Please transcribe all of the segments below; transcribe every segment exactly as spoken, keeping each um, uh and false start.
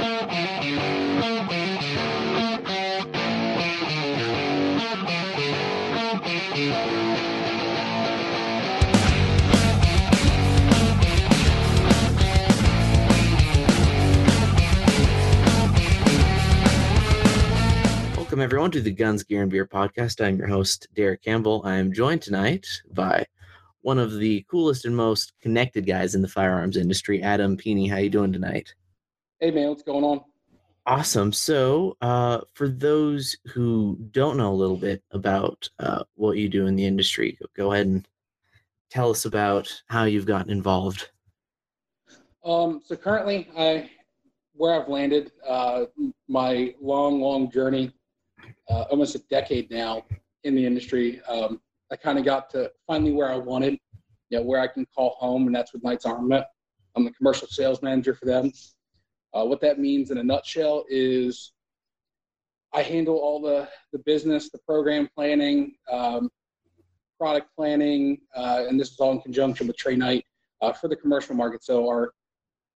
Welcome everyone to the Guns, Gear, and Beer podcast. I'm your host, Derek Campbell. I am joined tonight by one of the coolest and most connected guys in the firearms industry, Adam Peeney. How you doing tonight? Hey, man, what's going on? Awesome. So uh, for those who don't know a little bit about uh, what you do in the industry, go ahead and tell us about how you've gotten involved. Um, so currently, I where I've landed, uh, my long, long journey, uh, almost a decade now in the industry, um, I kind of got to finally where I wanted, you know, where I can call home, and that's with Knight's Armament. I'm the commercial sales manager for them. Uh, what that means in a nutshell is I handle all the, the business, the program planning, um, product planning, uh, and this is all in conjunction with Trey Knight uh, for the commercial market. So our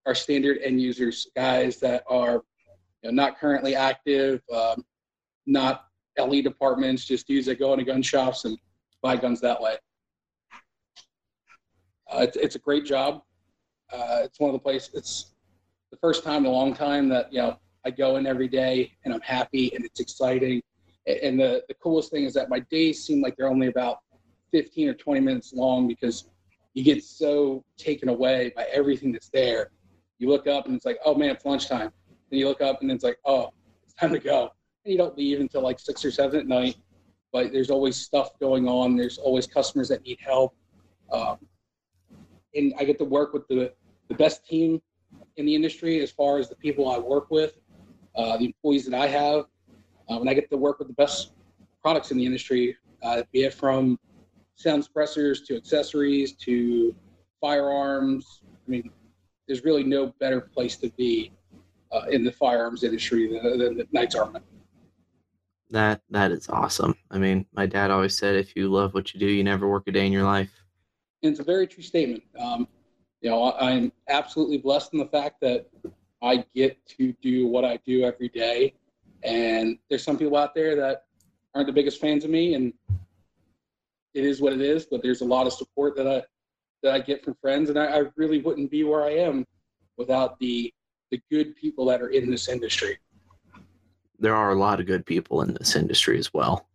our standard end users, guys that are you know, not currently active, um, not L E departments, just dudes that go into gun shops and buy guns that way. Uh, it's, it's a great job. Uh, it's one of the places, it's the first time in a long time that, you know, I go in every day and I'm happy and it's exciting. And the, the coolest thing is that my days seem like they're only about fifteen or twenty minutes long because you get so taken away by everything that's there. You look up and it's like, oh man, it's lunchtime. Then you look up and it's like, oh, it's time to go. And you don't leave until like six or seven at night. But there's always stuff going on. There's always customers that need help. Um, and I get to work with the, the best team in the industry as far as the people I work with, uh, the employees that I have. Um, and I get to work with the best products in the industry, uh, be it from sound suppressors to accessories to firearms. I mean, there's really no better place to be uh, in the firearms industry than, than the Knight's Armament. That that is awesome. I mean, my dad always said, if you love what you do, you never work a day in your life. And it's a very true statement. Um, you know, I, I'm absolutely blessed in the fact that I get to do what I do every day. And there's some people out there that aren't the biggest fans of me, and it is what it is. But there's a lot of support that I that I get from friends, and I, I really wouldn't be where I am without the the good people that are in this industry. There are a lot of good people in this industry as well.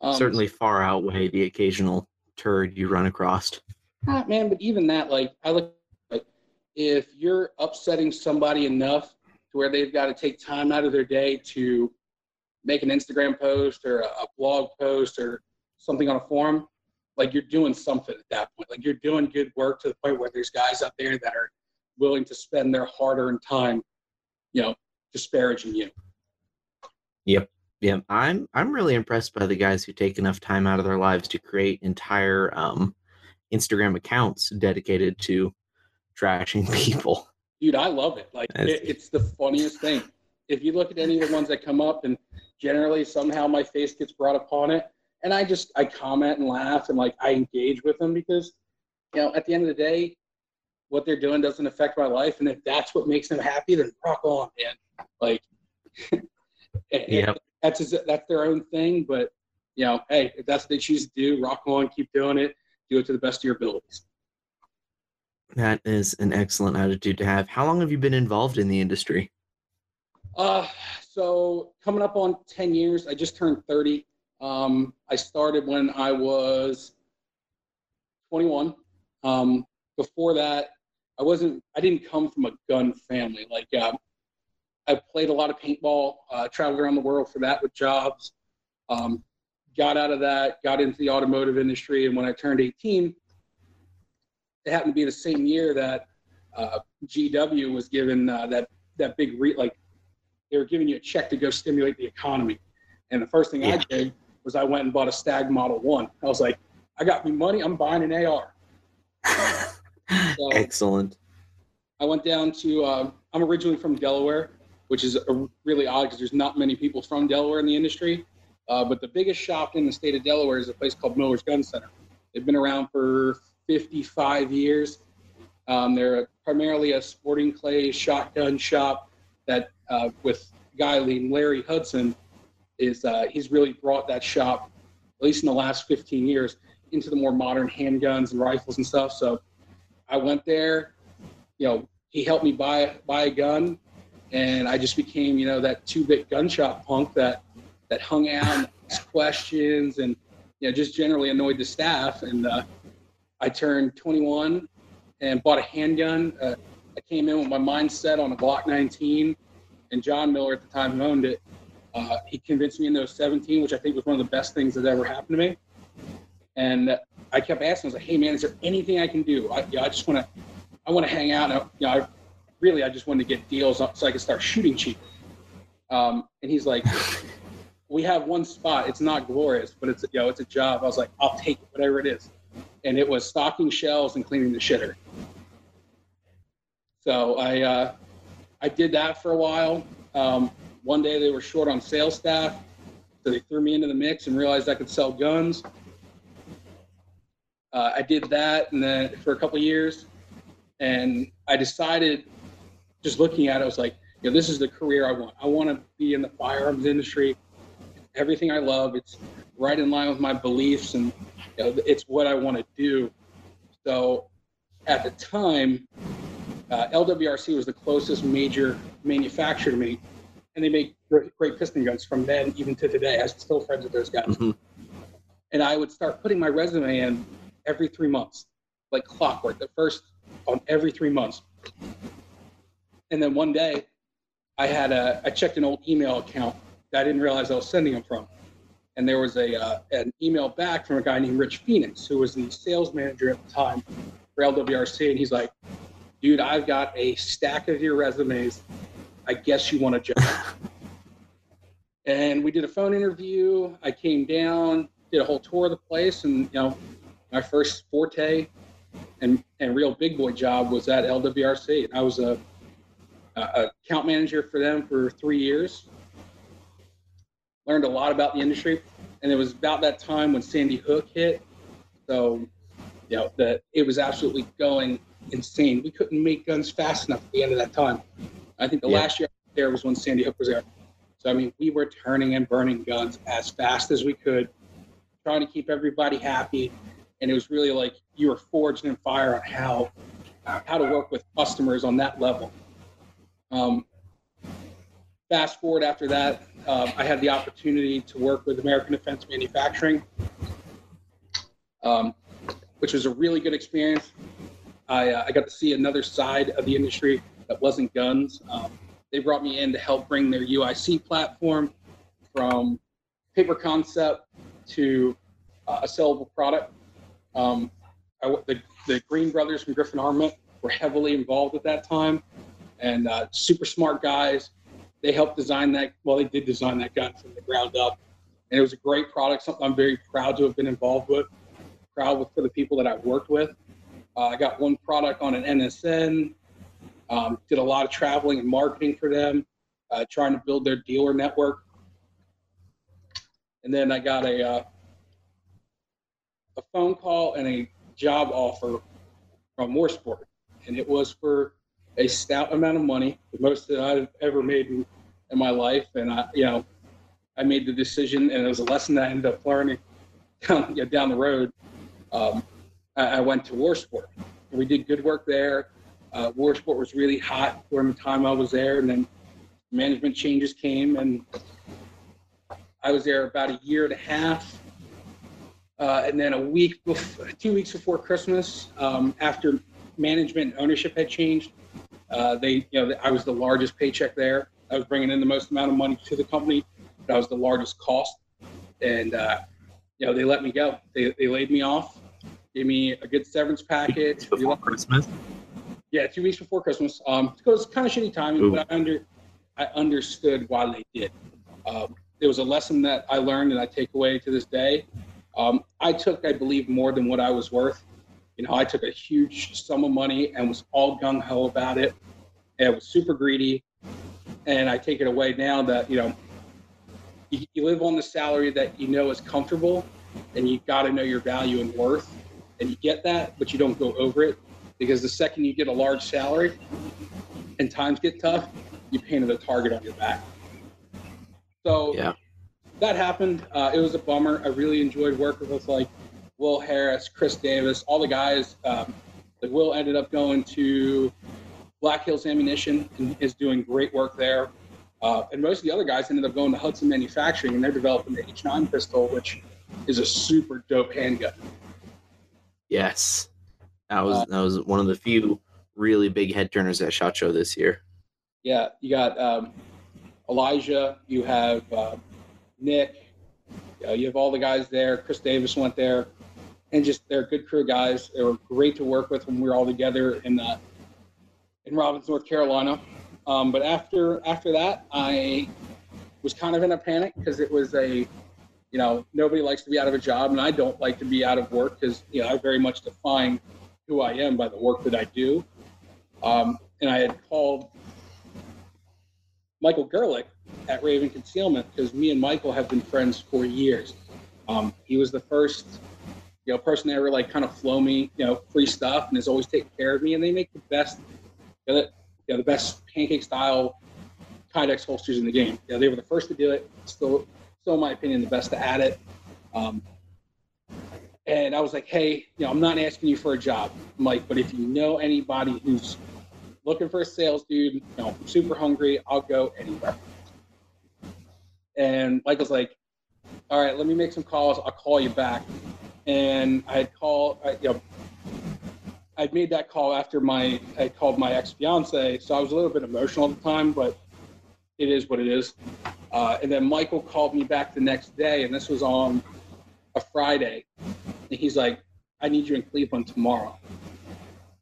Um, Certainly far outweigh the occasional turd you run across. Man, but even that, like, I look like if you're upsetting somebody enough to where they've got to take time out of their day to make an Instagram post or a, a blog post or something on a forum, like you're doing something at that point. Like you're doing good work to the point where there's guys out there that are willing to spend their hard-earned time, you know, disparaging you. Yep. Yeah. I'm, I'm really impressed by the guys who take enough time out of their lives to create entire um, Instagram accounts dedicated to trashing people. Dude, I love it. Like it, it's the funniest thing. If you look at any of the ones that come up, and generally somehow my face gets brought upon it, and I just, I comment and laugh and like, I engage with them because, you know, at the end of the day, what they're doing doesn't affect my life. And if that's what makes them happy, then rock on, man. Like, yeah, that's his, that's their own thing, but you know, hey, if that's what they choose to do, rock on, keep doing it, do it to the best of your abilities. That is an excellent attitude to have. How long have you been involved in the industry? Uh, so coming up on ten years. I just turned thirty. Um, I started when I was twenty-one. Um, before that, I wasn't. I didn't come from a gun family. Like, um, uh, I played a lot of paintball, uh, traveled around the world for that with jobs, um, got out of that, got into the automotive industry. And when I turned eighteen, it happened to be the same year that uh, G W was given uh, that, that big, re- like they were giving you a check to go stimulate the economy. And the first thing yeah. I did was I went and bought a Stag Model one. I was like, I got me money, I'm buying an A R. So excellent. I went down to, uh, I'm originally from Delaware, which is a really odd because there's not many people from Delaware in the industry. Uh, but the biggest shop in the state of Delaware is a place called Miller's Gun Center. They've been around for fifty-five years. Um, they're primarily a sporting clay shotgun shop. that uh, with a guy named Larry Hudson, is uh, he's really brought that shop, at least in the last fifteen years, into the more modern handguns and rifles and stuff. So I went there, you know, he helped me buy buy a gun, and I just became, you know, that two-bit gun shop punk that that hung out and asked questions and, you know, just generally annoyed the staff. And uh, I turned twenty-one and bought a handgun. Uh, I came in with my mind set on a Glock nineteen, and John Miller at the time, who owned it, uh, he convinced me into a seventeen, which I think was one of the best things that ever happened to me. And I kept asking, I was like, hey man, is there anything I can do? I, you know, I just want to, I want to hang out. And I, you know, I, really, I just wanted to get deals up so I could start shooting cheap. Um, and he's like, we have one spot. It's not glorious, but it's, you know, it's a job. I was like, I'll take it, whatever it is. And it was stocking shelves and cleaning the shitter. So I, uh, I did that for a while. Um, one day they were short on sales staff, so they threw me into the mix and realized I could sell guns. Uh, I did that and then for a couple of years, and I decided, just looking at it, I was like, you know, this is the career I want. I want to be in the firearms industry. It's everything I love. It's right in line with my beliefs, and you know, it's what I want to do. So at the time, uh, L W R C was the closest major manufacturer to me, and they make great, great piston guns from then even to today. I'm still friends with those guys. Mm-hmm. And I would start putting my resume in every three months, like clockwork, the first on every three months. And then one day I had a, I checked an old email account that I didn't realize I was sending them from. And there was a, uh, an email back from a guy named Rich Phoenix, who was the sales manager at the time for L W R C. And he's like, dude, I've got a stack of your resumes. I guess you want a job. And we did a phone interview. I came down, did a whole tour of the place, and you know, my first forte and, and real big boy job was at L W R C. And I was a, a account manager for them for three years. Learned a lot about the industry. And it was about that time when Sandy Hook hit. So, you know, the, it was absolutely going insane. We couldn't make guns fast enough at the end of that time. I think the yeah. last year there was when Sandy Hook was there. So, I mean, we were turning and burning guns as fast as we could, trying to keep everybody happy. And it was really like you were forged in fire on how how to work with customers on that level. Um, fast forward after that, uh, I had the opportunity to work with American Defense Manufacturing, um, which was a really good experience. I, uh, I got to see another side of the industry that wasn't guns. Um, they brought me in to help bring their U I C platform from paper concept to uh, a sellable product. Um, I, the, the Green brothers from Griffin Armament were heavily involved at that time, and uh, super smart guys. They helped design that, well, they did design that gun from the ground up, and it was a great product, something I'm very proud to have been involved with, proud with for the people that I worked with. Uh, I got one product on an N S N, um, did a lot of traveling and marketing for them, uh, trying to build their dealer network. And then I got a, uh, a phone call and a job offer from War Sport, and it was for a stout amount of money, the most that I've ever made in, in my life. And I, you know, I made the decision, and it was a lesson that I ended up learning down, you know, down the road. Um, I, I went to War Sport. We did good work there. Uh, War Sport was really hot during the time I was there, and then management changes came, and I was there about a year and a half. Uh, and then a week, before, two weeks before Christmas, um, after management and ownership had changed, uh, they, you know, I was the largest paycheck there. I was bringing in the most amount of money to the company, but I was the largest cost. And, uh, you know, they let me go. They, they laid me off, gave me a good severance package. Before Christmas? Yeah, two weeks before Christmas. Um, it was kind of shitty timing, Ooh. but I, under, I understood why they did. Um, it was a lesson that I learned and I take away to this day. Um, I took, I believe, more than what I was worth. You know, I took a huge sum of money and was all gung-ho about it. And I was super greedy. And I take it away now that, you know, you, you live on the salary that you know is comfortable, and you got to know your value and worth. And you get that, but you don't go over it, because the second you get a large salary and times get tough, you painted a target on your back. So yeah, that happened. Uh, it was a bummer. I really enjoyed working with like Will Harris, Chris Davis, all the guys. Um, like Will ended up going to Black Hills Ammunition and is doing great work there. Uh, and most of the other guys ended up going to Hudson Manufacturing, and they're developing the H nine pistol, which is a super dope handgun. Yes. That was, uh, that was one of the few really big head turners at SHOT Show this year. Yeah. You got um, Elijah. You have uh, Nick. You know, you have all the guys there. Chris Davis went there. And just they're good crew guys. They were great to work with when we were all together in uh, in Robbins, North Carolina. Um, but after after that, I was kind of in a panic because it was a, you know, nobody likes to be out of a job, and I don't like to be out of work because, you know, I very much define who I am by the work that I do. Um, and I had called Michael Gerlich at Raven Concealment because me and Michael have been friends for years. Um, he was the first, you know, person that ever like kind of flow me, you know, free stuff and has always taken care of me. And they make the best, you know, you know, the best pancake style Kydex holsters in the game. You know, they were the first to do it. Still, still in my opinion, the best at it. Um, and I was like, hey, you know, I'm not asking you for a job, Mike, but if you know anybody who's looking for a sales dude, you know, I'm super hungry, I'll go anywhere. And Michael's like, all right, let me make some calls. I'll call you back. And I'd call, I, you know, I'd made that call after my, I called my ex-fiance, so I was a little bit emotional at the time, but it is what it is. Uh, and then Michael called me back the next day, and this was on a Friday. And he's like, I need you in Cleveland tomorrow.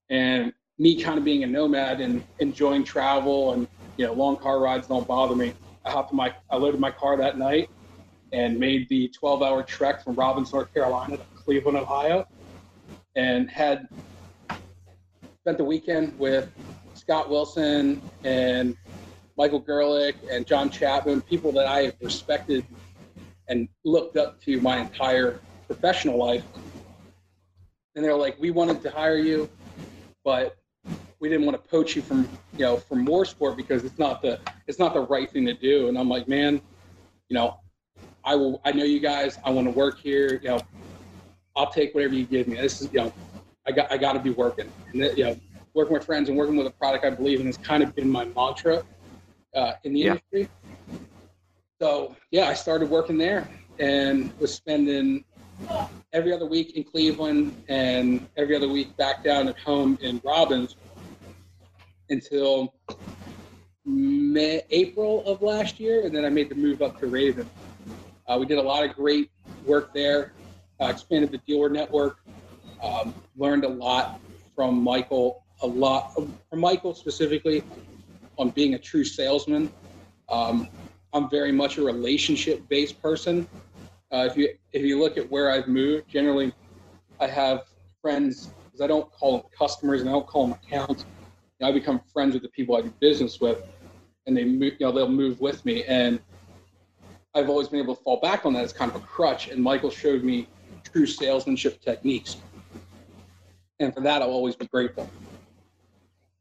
And me kind of being a nomad and enjoying travel and, you know, long car rides don't bother me. I hopped in my, I loaded my car that night and made the twelve hour trek from Robbins, North Carolina to Cleveland, Ohio, and had spent the weekend with Scott Wilson and Michael Gerlich and John Chapman, people that I have respected and looked up to my entire professional life. And they're like, we wanted to hire you, but we didn't want to poach you from, you know, from War Sport because it's not the, it's not the right thing to do. And I'm like, man, you know, I will, I know you guys, I want to work here. You know, I'll take whatever you give me. This is, you know, I got, I got to be working and, you know, working with friends and working with a product I believe in has kind of been my mantra uh, in the yeah. industry. So yeah, I started working there and was spending every other week in Cleveland and every other week back down at home in Robbins until May, April of last year. And then I made the move up to Raven. Uh, we did a lot of great work there, uh, expanded the dealer network, um, learned a lot from Michael, a lot from Michael specifically on being a true salesman. Um, I'm very much a relationship-based person. Uh, if you if you look at where I've moved, generally I have friends, because I don't call them customers and I don't call them accounts. You know, I become friends with the people I do business with, and they move, you know, they'll move with me. And I've always been able to fall back on that as kind of a crutch, and Michael showed me true salesmanship techniques. And for that, I'll always be grateful.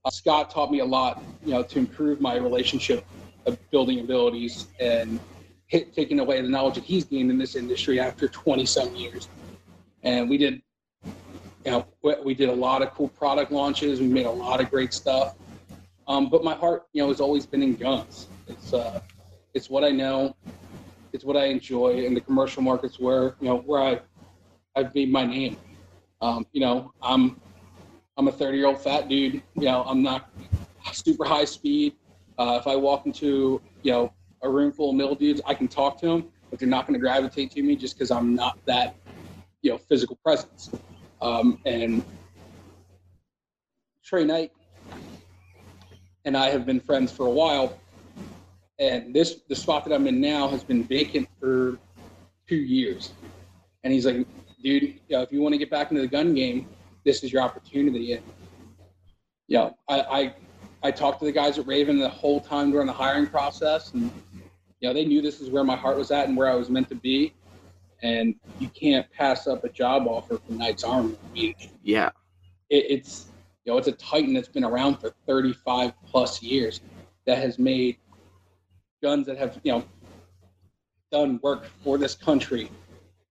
Uh, Scott taught me a lot, you know, to improve my relationship of building abilities and hit, taking away the knowledge that he's gained in this industry after twenty some years. And we did, you know, we did a lot of cool product launches. We made a lot of great stuff. Um, but my heart, you know, has always been in guns. It's, uh, it's what I know. It's what I enjoy, in the commercial markets where, you know, where I, I've made my name. Um, you know, I'm, I'm a thirty year old fat dude. You know, I'm not super high speed. Uh, if I walk into, you know, a room full of middle dudes, I can talk to them, but they're not going to gravitate to me just because I'm not that, you know, physical presence. Um, and Trey Knight and I have been friends for a while. And this, the spot that I'm in now has been vacant for two years. And he's like, dude, you know, if you want to get back into the gun game, this is your opportunity. And, you know, I, I, I talked to the guys at Raven the whole time during the hiring process. And, you know, they knew this is where my heart was at and where I was meant to be. And you can't pass up a job offer from Knight's Armament. I mean, yeah. It, it's, you know, it's a Titan that's been around for thirty-five plus years. that has made guns that have, you know, done work for this country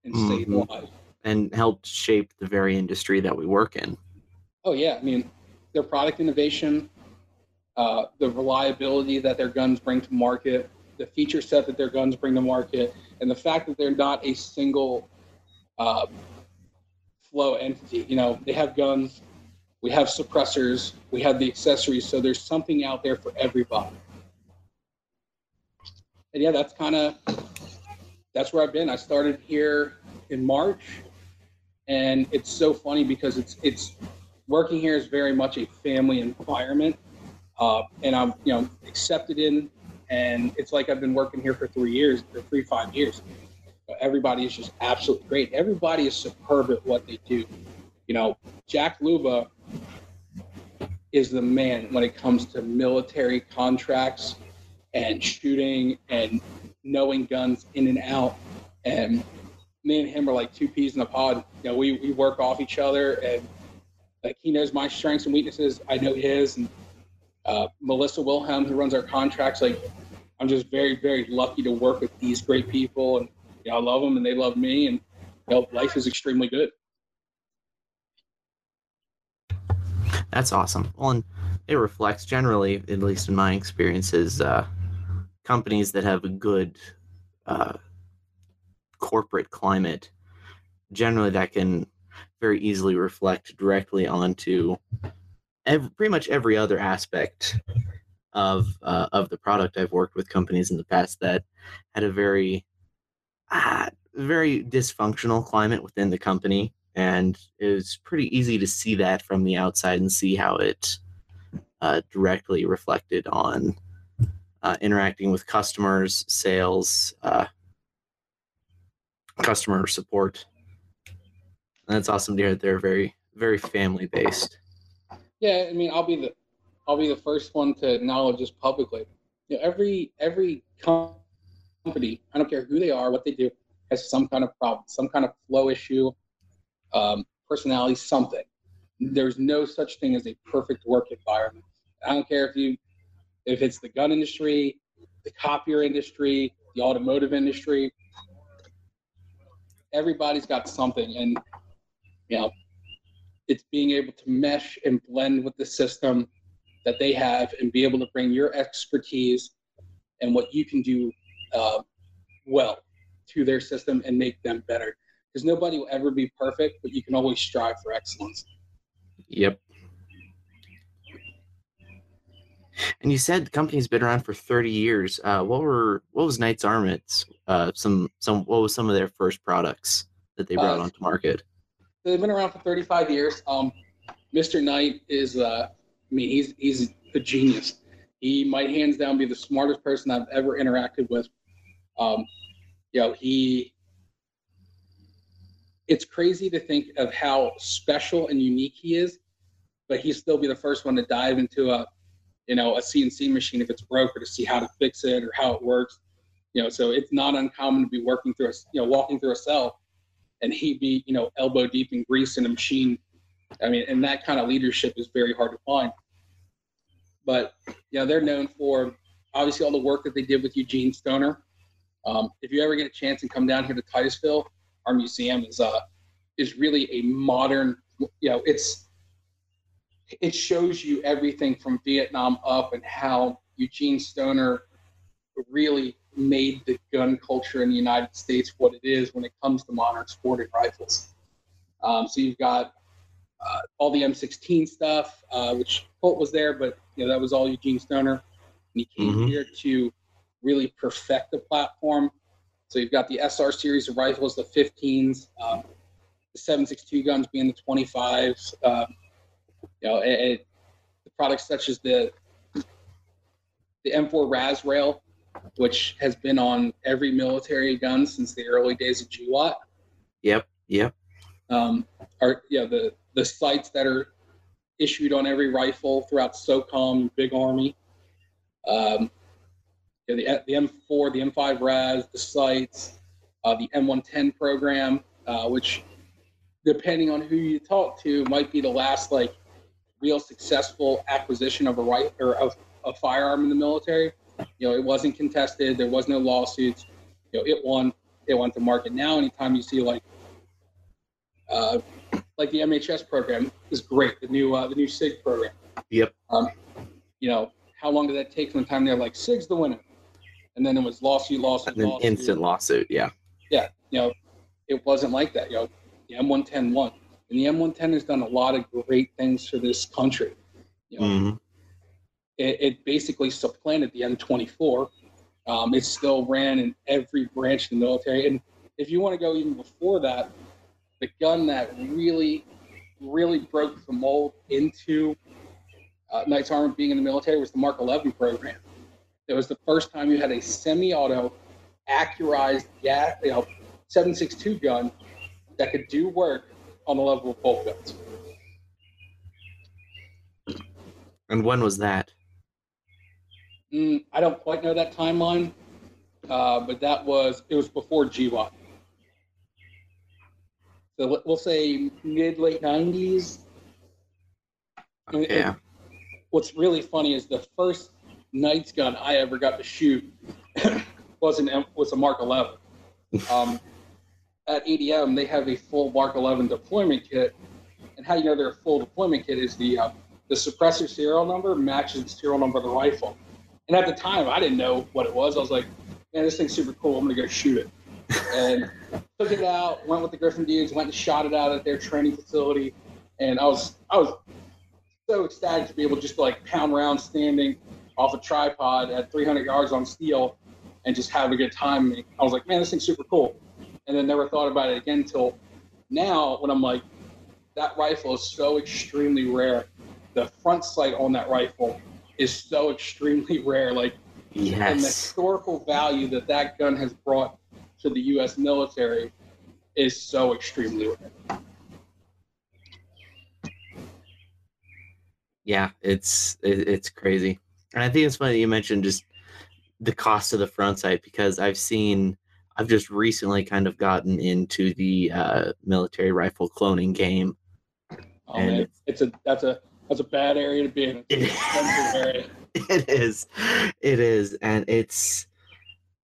and mm-hmm. saved lives. And helped shape the very industry that we work in. Oh, yeah. I mean, their product innovation, uh, the reliability that their guns bring to market, the feature set that their guns bring to market, and the fact that they're not a single uh, flow entity. You know, they have guns, we have suppressors, we have the accessories, so there's something out there for everybody. And yeah, that's kind of, that's where I've been. I started here in March, and it's so funny because it's, it's working here is very much a family environment, uh, and I'm, you know, accepted in, and it's like I've been working here for three years, for three, five years. Everybody is just absolutely great. Everybody is superb at what they do. You know, Jack Luba is the man when it comes to military contracts and shooting and knowing guns in and out. And me and him are like two peas in a pod. You know, we, we work off each other, and like he knows my strengths and weaknesses. I know his. And uh, Melissa Wilhelm, who runs our contracts, like I'm just very, very lucky to work with these great people, and you know, I love them and they love me, and you know, life is extremely good. That's awesome. Well, and it reflects generally, at least in my experiences, uh, companies that have a good uh, corporate climate, generally that can very easily reflect directly onto every, pretty much every other aspect of uh, of the product. I've worked with companies in the past that had a very, uh, very dysfunctional climate within the company. And it was pretty easy to see that from the outside and see how it uh, directly reflected on uh, interacting with customers, sales, uh, customer support. And it's awesome to hear that they're very, very family based. Yeah, I mean, I'll be the, I'll be the first one to acknowledge this publicly. You know, every every company, I don't care who they are, what they do, has some kind of problem, some kind of flow issue. Um, personality, something. There's no such thing as a perfect work environment. I don't care if you, if it's the gun industry, the copier industry, the automotive industry, everybody's got something. And, you know, it's being able to mesh and blend with the system that they have and be able to bring your expertise and what you can do uh, well to their system and make them better. Because nobody will ever be perfect, but you can always strive for excellence. Yep. And you said the company's been around for thirty years. Uh, what were what was Knight's Armament? Uh, some some what was some of their first products that they brought uh, onto market? They've been around for thirty-five years. Um, Mister Knight is, uh, I mean, he's he's a genius. He might hands down be the smartest person I've ever interacted with. Um, you know, he. It's crazy to think of how special and unique he is, but he'd still be the first one to dive into a, you know, a C N C machine if it's broke, or to see how to fix it or how it works. You know, so it's not uncommon to be working through a, you know, walking through a cell, and he'd be, you know, elbow deep in grease in a machine. I mean, and that kind of leadership is very hard to find. But you know, they're known for obviously all the work that they did with Eugene Stoner. Um, if you ever get a chance and come down here to Titusville, our museum is uh is really a modern, you know, it's it shows you everything from Vietnam up and how Eugene Stoner really made the gun culture in the United States what it is when it comes to modern sporting rifles. Um, so you've got uh, all the M sixteen stuff, uh, which Colt was there, but you know that was all Eugene Stoner. And he came mm-hmm. here to really perfect the platform. So you've got the S R series of rifles, the fifteens, um, the seven six two guns being the twenty-fives. Um, you know, it, it, the products such as the the M four Razrail, which has been on every military gun since the early days of G W A T. Yep, yep. Um, are yeah you know, the the sights that are issued on every rifle throughout SOCOM, Big Army. Um, You know, the, the M four, the M five Raz, the sights, uh, the M one ten program, uh, which, depending on who you talk to, might be the last like real successful acquisition of a rifle or of a firearm in the military. You know, it wasn't contested. There was no lawsuits. You know, it won. It went to market. Now, anytime you see like, uh, like the M H S program is great. The new uh, the new SIG program. Yep. Um, you know, how long did that take from the time they're like SIG's the winner, and then it was lawsuit, lawsuit, and lawsuit. An instant lawsuit. Yeah. Yeah. You know, it wasn't like that. You know, the M one ten won, and the M one ten has done a lot of great things for this country. You know, mm-hmm. it, it basically supplanted the M twenty-four. Um, it still ran in every branch of the military. And if you want to go even before that, the gun that really, really broke the mold into uh, Knight's Armament being in the military was the Mark eleven program. It was the first time you had a semi-auto, accurized, gas, you know, seven six two gun that could do work on the level of bolt guns. And when was that? Mm, I don't quite know that timeline, uh, but that was, it was before G W. So we'll say mid, late nineties. Yeah. And, and what's really funny is the first Knight's gun I ever got to shoot was an was a Mark eleven. Um, at A D M, they have a full Mark eleven deployment kit, and how you know their full deployment kit is the uh, the suppressor serial number matches the serial number of the rifle. And at the time, I didn't know what it was. I was like, man, this thing's super cool. I'm going to go shoot it. And took it out, went with the Griffin dudes, went and shot it out at their training facility. And I was I was so ecstatic to be able to just like pound rounds standing off a tripod at three hundred yards on steel and just have a good time. And I was like, man, this thing's super cool. And then never thought about it again until now when I'm like, that rifle is so extremely rare. The front sight on that rifle is so extremely rare, like, yes. And the historical value that that gun has brought to the U S military is so extremely rare. Yeah, it's it, it's crazy, and I think it's funny that you mentioned just the cost of the front sight, because I've seen, I've just recently kind of gotten into the uh, military rifle cloning game. Oh, and man, it's, it's a that's a. That's a bad area to be in. It's an expensive area. It is. It is. And it's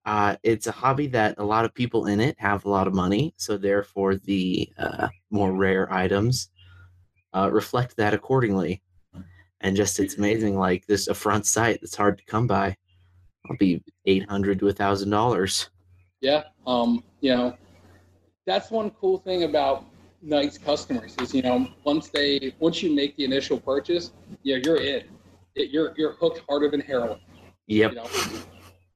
uh, it's a hobby that a lot of people in it have a lot of money. So therefore, the uh, more rare items uh, reflect that accordingly. And just it's amazing. Like this, a front sight that's hard to come by. I'll be eight hundred to a thousand dollars. Yeah. Um, you know, that's one cool thing about Knight's customers is, you know, once they once you make the initial purchase, yeah, you're in. It, you're you're hooked harder than heroin. Yep. You know,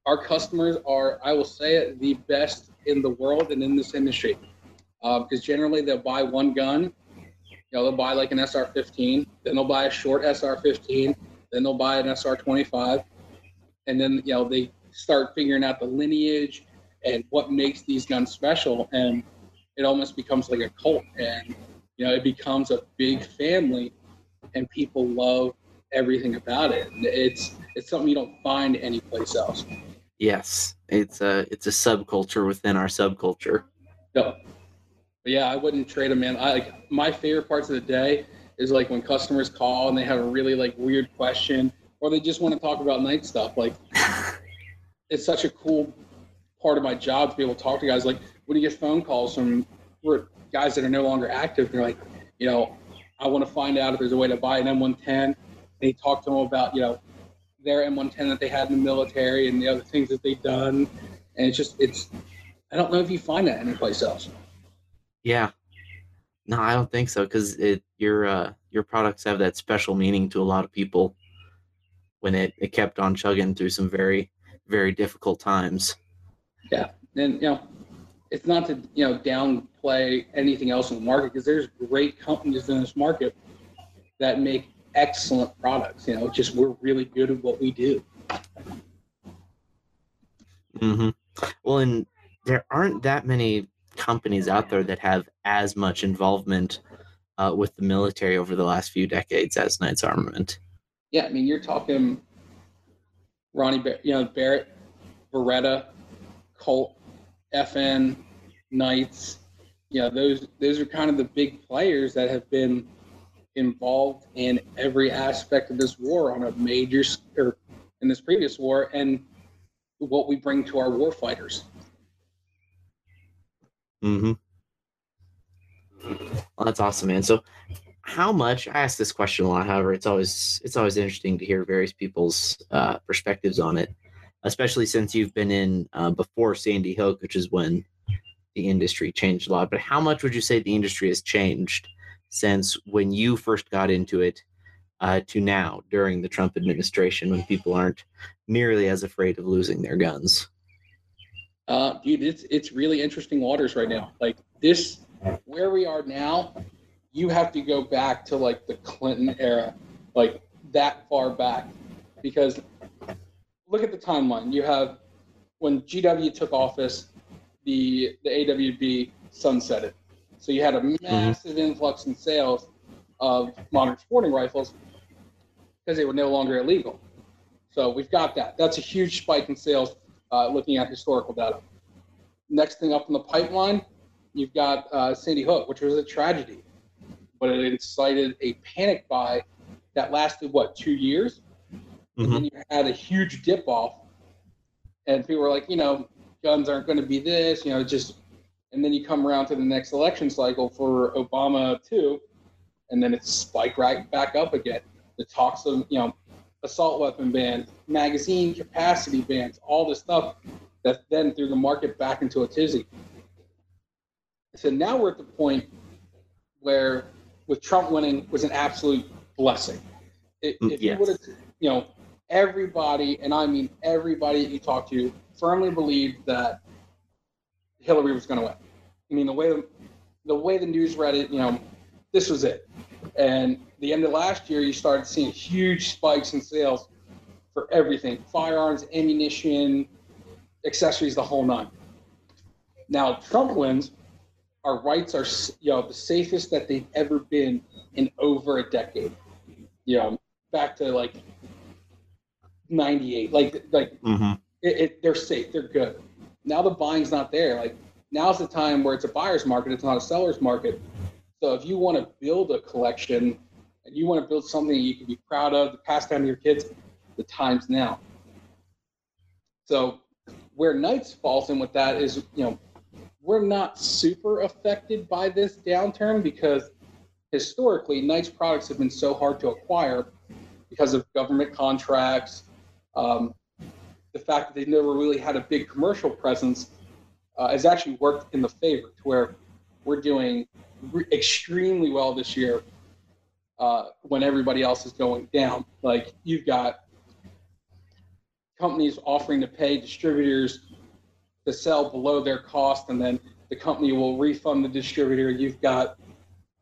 our customers are, I will say it, the best in the world and in this industry, because uh, generally they'll buy one gun, you know, they'll buy like an S R fifteen, then they'll buy a short S R fifteen, then they'll buy an S R twenty-five, and then you know they start figuring out the lineage and what makes these guns special, and it almost becomes like a cult, and you know it becomes a big family, and people love everything about it. And it's it's something you don't find anyplace else. Yes, it's a it's a subculture within our subculture. No, but yeah, I wouldn't trade them, man. I like my favorite parts of the day is like when customers call and they have a really like weird question, or they just want to talk about Knight stuff. Like it's such a cool part of my job to be able to talk to guys like. When you get phone calls from guys that are no longer active, and they're like, you know, I want to find out if there's a way to buy an M one ten. They talk to them about, you know, their M one ten that they had in the military and the other things that they've done. And it's just, it's, I don't know if you find that anyplace else. Yeah. No, I don't think so. Cause it, your, uh, your products have that special meaning to a lot of people when it, it kept on chugging through some very, very difficult times. Yeah. And, you know, it's not to, you know, downplay anything else in the market, because there's great companies in this market that make excellent products. You know, just we're really good at what we do. Mm-hmm. Well, and there aren't that many companies out there that have as much involvement uh, with the military over the last few decades as Knight's Armament. Yeah, I mean, you're talking Ronnie, Bar- you know, Barrett, Beretta, Colt, F N, Knights, you know, those those are kind of the big players that have been involved in every aspect of this war on a major or in this previous war and what we bring to our war fighters. Mm-hmm. Well, that's awesome, man. So how much, I ask this question a lot, however, it's always it's always interesting to hear various people's uh, perspectives on it, especially since you've been in uh, before Sandy Hook, which is when the industry changed a lot. But how much would you say the industry has changed since when you first got into it uh, to now during the Trump administration, when people aren't nearly as afraid of losing their guns? Uh, dude, it's, it's really interesting waters right now. Like this, where we are now, you have to go back to like the Clinton era, like that far back, because look at the timeline. You have when G W took office, the, the A W B sunsetted. So you had a massive mm-hmm. influx in sales of modern sporting rifles because they were no longer illegal. So we've got that. That's a huge spike in sales. Uh, looking at historical data. Next thing up in the pipeline, you've got uh, Sandy Hook, which was a tragedy, but it incited a panic buy that lasted, what, two years? Mm-hmm. And then you had a huge dip off, and people were like, you know, guns aren't going to be this, you know, just, and then you come around to the next election cycle for Obama too, and then it spiked right back up again. The talks of, you know, assault weapon ban, magazine capacity bans, all this stuff that then threw the market back into a tizzy. So now we're at the point where, with Trump winning, was an absolute blessing. It, if yes. you would have, you know, everybody, and I mean everybody that you talk to, firmly believed that Hillary was going to win. I mean, the way the way the news read it, you know, this was it. And the end of last year, you started seeing huge spikes in sales for everything, firearms, ammunition, accessories, the whole nine. Now, Trump wins, our rights are, you know, the safest that they've ever been in over a decade. You know, back to like ninety-eight, like, like mm-hmm. it, it, they're safe, they're good. Now the buying's not there. Like, now's the time where it's a buyer's market, it's not a seller's market. So if you want to build a collection and you want to build something you can be proud of to pass down to your kids, the time's now. So where Knight's falls in with that is, you know, we're not super affected by this downturn because historically Knight's products have been so hard to acquire because of government contracts, um, the fact that they've never really had a big commercial presence uh, has actually worked in the favor to where we're doing extremely well this year uh, when everybody else is going down. Like, you've got companies offering to pay distributors to sell below their cost, and then the company will refund the distributor. You've got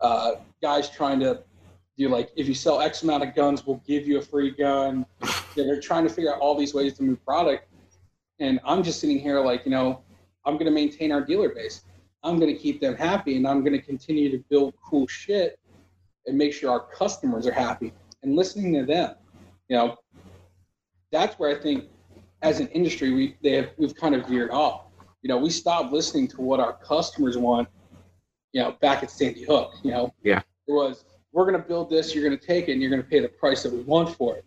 uh, guys trying to do, like, if you sell X amount of guns, we'll give you a free gun. Yeah, they're trying to figure out all these ways to move product. And I'm just sitting here like, you know, I'm going to maintain our dealer base. I'm going to keep them happy, and I'm going to continue to build cool shit and make sure our customers are happy and listening to them. You know, that's where I think as an industry, we, they have, we've kind of veered off. You know, we stopped listening to what our customers want, you know, back at Sandy Hook, you know, yeah, it was, we're going to build this, you're going to take it, and you're going to pay the price that we want for it.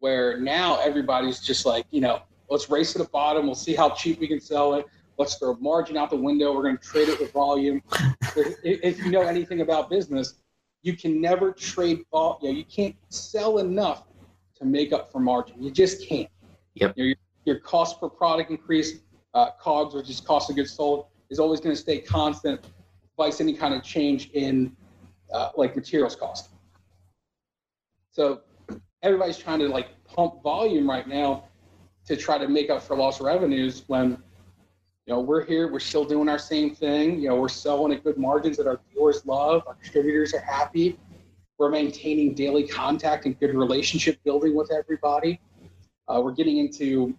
Where now everybody's just like, you know, let's race to the bottom. We'll see how cheap we can sell it. Let's throw margin out the window. We're going to trade it with volume. If you know anything about business, you can never trade vol- you know, you can't sell enough to make up for margin. You just can't. Yep. You know, your, your cost per product increase, uh, COGS, which is cost of goods sold, is always going to stay constant, vice any kind of change in uh, like materials cost. So everybody's trying to like pump volume right now to try to make up for lost revenues when, you know, we're here, we're still doing our same thing. You know, we're selling at good margins that our dealers love, our distributors are happy. We're maintaining daily contact and good relationship building with everybody. Uh, we're getting into,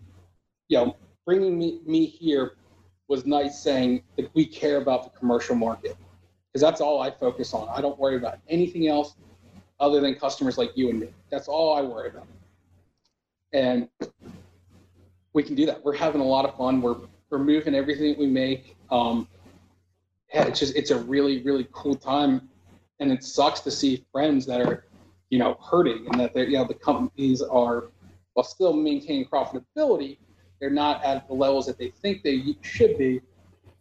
you know, bringing me, me here was nice saying that we care about the commercial market, because that's all I focus on. I don't worry about anything else other than customers like you and me. That's all I worry about. And we can do that. We're having a lot of fun. We're We're moving everything we make. Um, yeah, it's just, it's a really, really cool time. And it sucks to see friends that are, you know, hurting, and that, you know, the companies are while still maintaining profitability, they're not at the levels that they think they should be,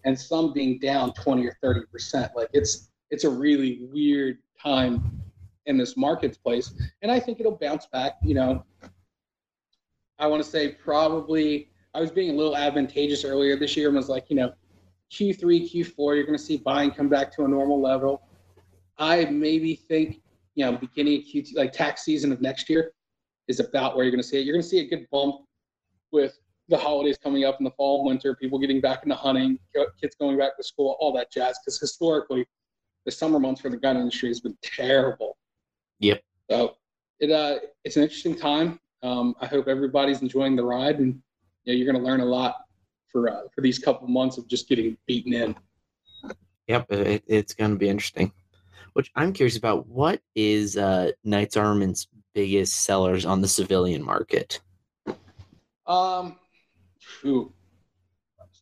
and some being down twenty or thirty percent. Like it's it's a really weird time in this marketplace, and I think it'll bounce back. You know, I want to say probably I was being a little advantageous earlier this year and was like, you know, Q three, Q four, you're going to see buying come back to a normal level. I maybe think, you know, beginning of Q two, like tax season of next year is about where you're going to see it. You're going to see a good bump with the holidays coming up in the fall and winter, people getting back into hunting, kids going back to school, all that jazz. Because historically, the summer months for the gun industry has been terrible. Yep. So it uh, it's an interesting time. Um, I hope everybody's enjoying the ride, and you know, you're going to learn a lot for uh, for these couple months of just getting beaten in. Yep, it, it's going to be interesting. Which I'm curious about. What is uh, Knight's Armament's biggest sellers on the civilian market? Um, ooh.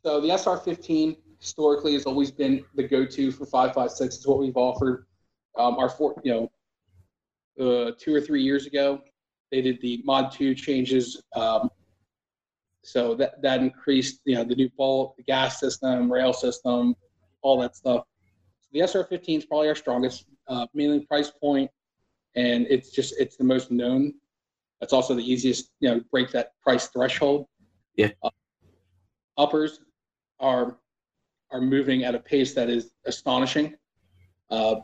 So the S R fifteen historically has always been the go-to for five five six. It's what we've offered. Um, our four, you know, uh, two or three years ago, they did the mod two changes. Um, so that that increased, you know, the new bolt, the gas system, rail system, all that stuff. The S R fifteen is probably our strongest, uh, mainly price point, and it's just it's the most known. That's also the easiest, you know, break that price threshold. Yeah. Uh, uppers are are moving at a pace that is astonishing. Uh,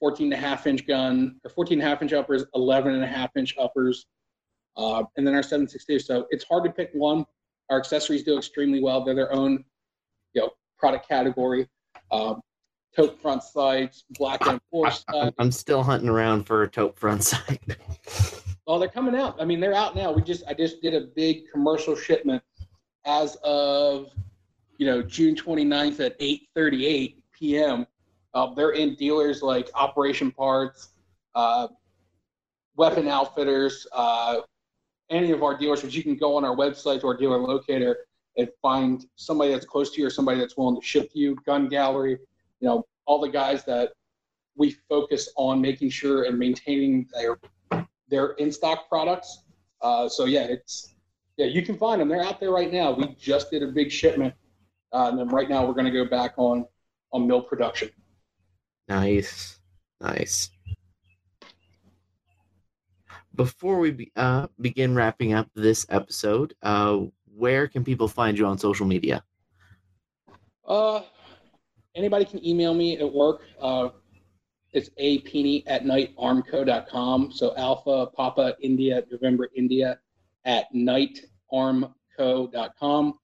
fourteen and a half inch gun or fourteen and a half inch uppers, eleven and a half inch uppers, uh, and then our seven sixty-two. So it's hard to pick one. Our accessories do extremely well. They're their own, you know, product category. Um, Taupe front sights, black and force sights. I'm still hunting around for a taupe front sight. Well, they're coming out. I mean, they're out now. We just, I just did a big commercial shipment as of, you know, June twenty-ninth at eight thirty-eight p.m. Uh, they're in dealers like Operation Parts, uh, Weapon Outfitters, uh, any of our dealers, which you can go on our website to our dealer locator and find somebody that's close to you or somebody that's willing to ship to you. Gun Gallery. You know, all the guys that we focus on making sure and maintaining their their in-stock products. Uh, so, yeah, it's yeah, you can find them. They're out there right now. We just did a big shipment, uh, and then right now we're going to go back on, on mill production. Nice. Nice. Before we be, uh, begin wrapping up this episode, uh, where can people find you on social media? Uh... Anybody can email me at work. Uh, it's a peeney at night armco dot com. So Alpha, Papa, India, November, India at night armco dot com.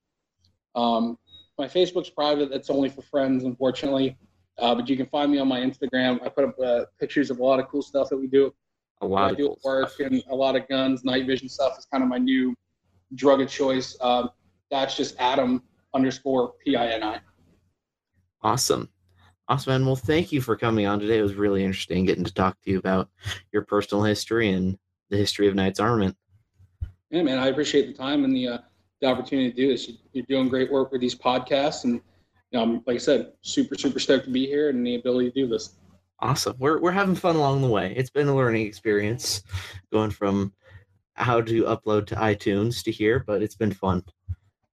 Um, my Facebook's private. That's only for friends, unfortunately. Uh, but you can find me on my Instagram. I put up uh, pictures of a lot of cool stuff that we do. A lot I of do cool work stuff. And a lot of guns. Night vision stuff is kind of my new drug of choice. Um, that's just Adam underscore P I N I. Awesome. Awesome. And well, thank you for coming on today. It was really interesting getting to talk to you about your personal history and the history of Knight's Armament. Yeah, man, I appreciate the time and the, uh, the opportunity to do this. You're doing great work with these podcasts. And um, like I said, super, super stoked to be here and the ability to do this. Awesome. We're, we're having fun along the way. It's been a learning experience going from how to upload to iTunes to here, but it's been fun.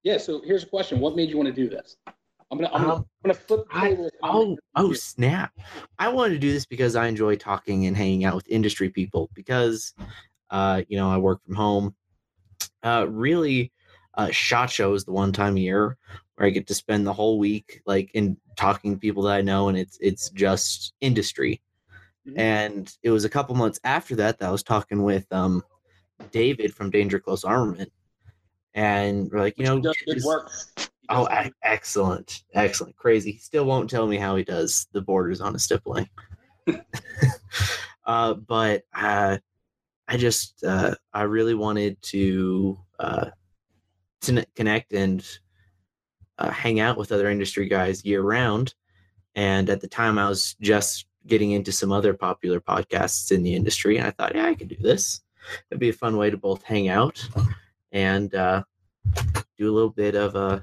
Yeah. So here's a question. What made you want to do this? I'm gonna, I'm, um, gonna, I'm gonna flip the table. I, oh, oh snap. I wanted to do this because I enjoy talking and hanging out with industry people because, uh, you know, I work from home. Uh, really, uh, SHOT Show is the one time a year where I get to spend the whole week, like, in talking to people that I know, and it's, it's just industry. Mm-hmm. And it was a couple months after that that I was talking with um, David from Danger Close Armament. And we're like, you Which know, does good work. Oh, excellent. Excellent. Crazy. He still won't tell me how he does the borders on his stippling. uh, but uh, I just, uh, I really wanted to, uh, to connect and uh, hang out with other industry guys year round. And at the time, I was just getting into some other popular podcasts in the industry. And I thought, yeah, I could do this. It'd be a fun way to both hang out and uh, do a little bit of a, uh,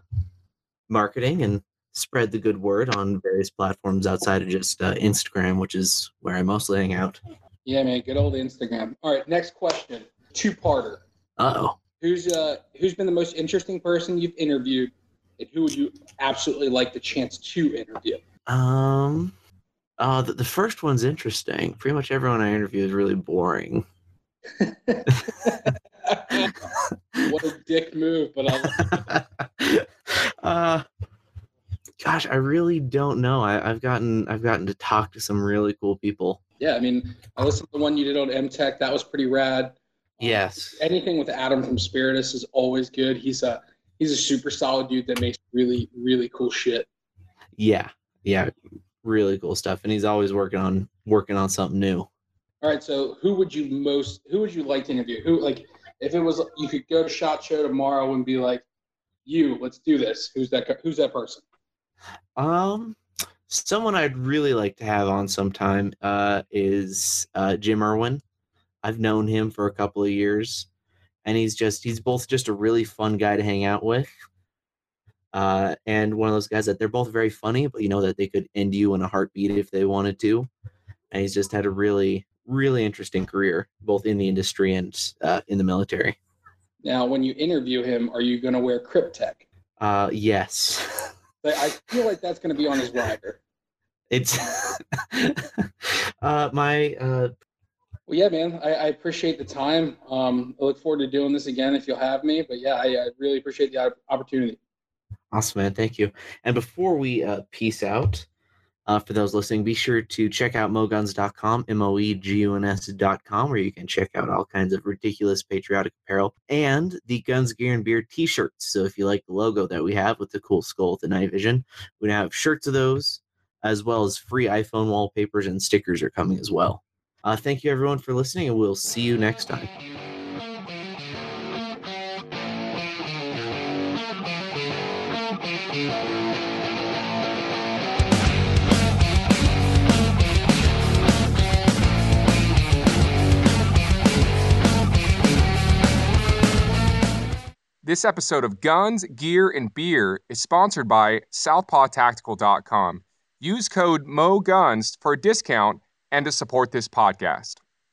marketing and spread the good word on various platforms outside of just uh, Instagram, which is where I mostly hang out. Yeah, man, good old Instagram. All right, next question, two-parter. Uh-oh. Who's uh who's been the most interesting person you've interviewed, and who would you absolutely like the chance to interview? Um, uh, the, the first one's interesting. Pretty much everyone I interviewed is really boring. What a dick move, but I love uh, gosh, I really don't know. I, I've gotten I've gotten to talk to some really cool people. Yeah, I mean, I listened to the one you did on M Tech. That was pretty rad. Yes. Um, anything with Adam from Spiritus is always good. He's a he's a super solid dude that makes really really cool shit. Yeah, yeah, really cool stuff, and he's always working on working on something new. All right, so who would you most who would you like to interview? Who like if it was you could go to SHOT Show tomorrow and be like, you, let's do this. Who's that? Who's that person? Um. Someone I'd really like to have on sometime uh, is uh, Jim Irwin. I've known him for a couple of years, and he's just—he's both just a really fun guy to hang out with, uh, and one of those guys that they're both very funny, but you know that they could end you in a heartbeat if they wanted to. And he's just had a really, really interesting career, both in the industry and uh, in the military. Now, when you interview him, are you going to wear Crypt Tech? Uh, yes. But I feel like that's going to be on his rider. It's uh, my. Uh... Well, yeah, man, I, I appreciate the time. Um, I look forward to doing this again if you'll have me. But yeah, I, I really appreciate the opportunity. Awesome, man. Thank you. And before we uh, peace out, uh, for those listening, be sure to check out moguns dot com, M O E G U N S dot com, where you can check out all kinds of ridiculous patriotic apparel and the Guns, Gear, and Beer t-shirts. So if you like the logo that we have with the cool skull with the night vision, we now have shirts of those, as well as free iPhone wallpapers and stickers are coming as well. Uh, thank you, everyone, for listening, and we'll see you next time. This episode of Guns, Gear, and Beer is sponsored by southpaw tactical dot com. Use code MOGUNS for a discount and to support this podcast.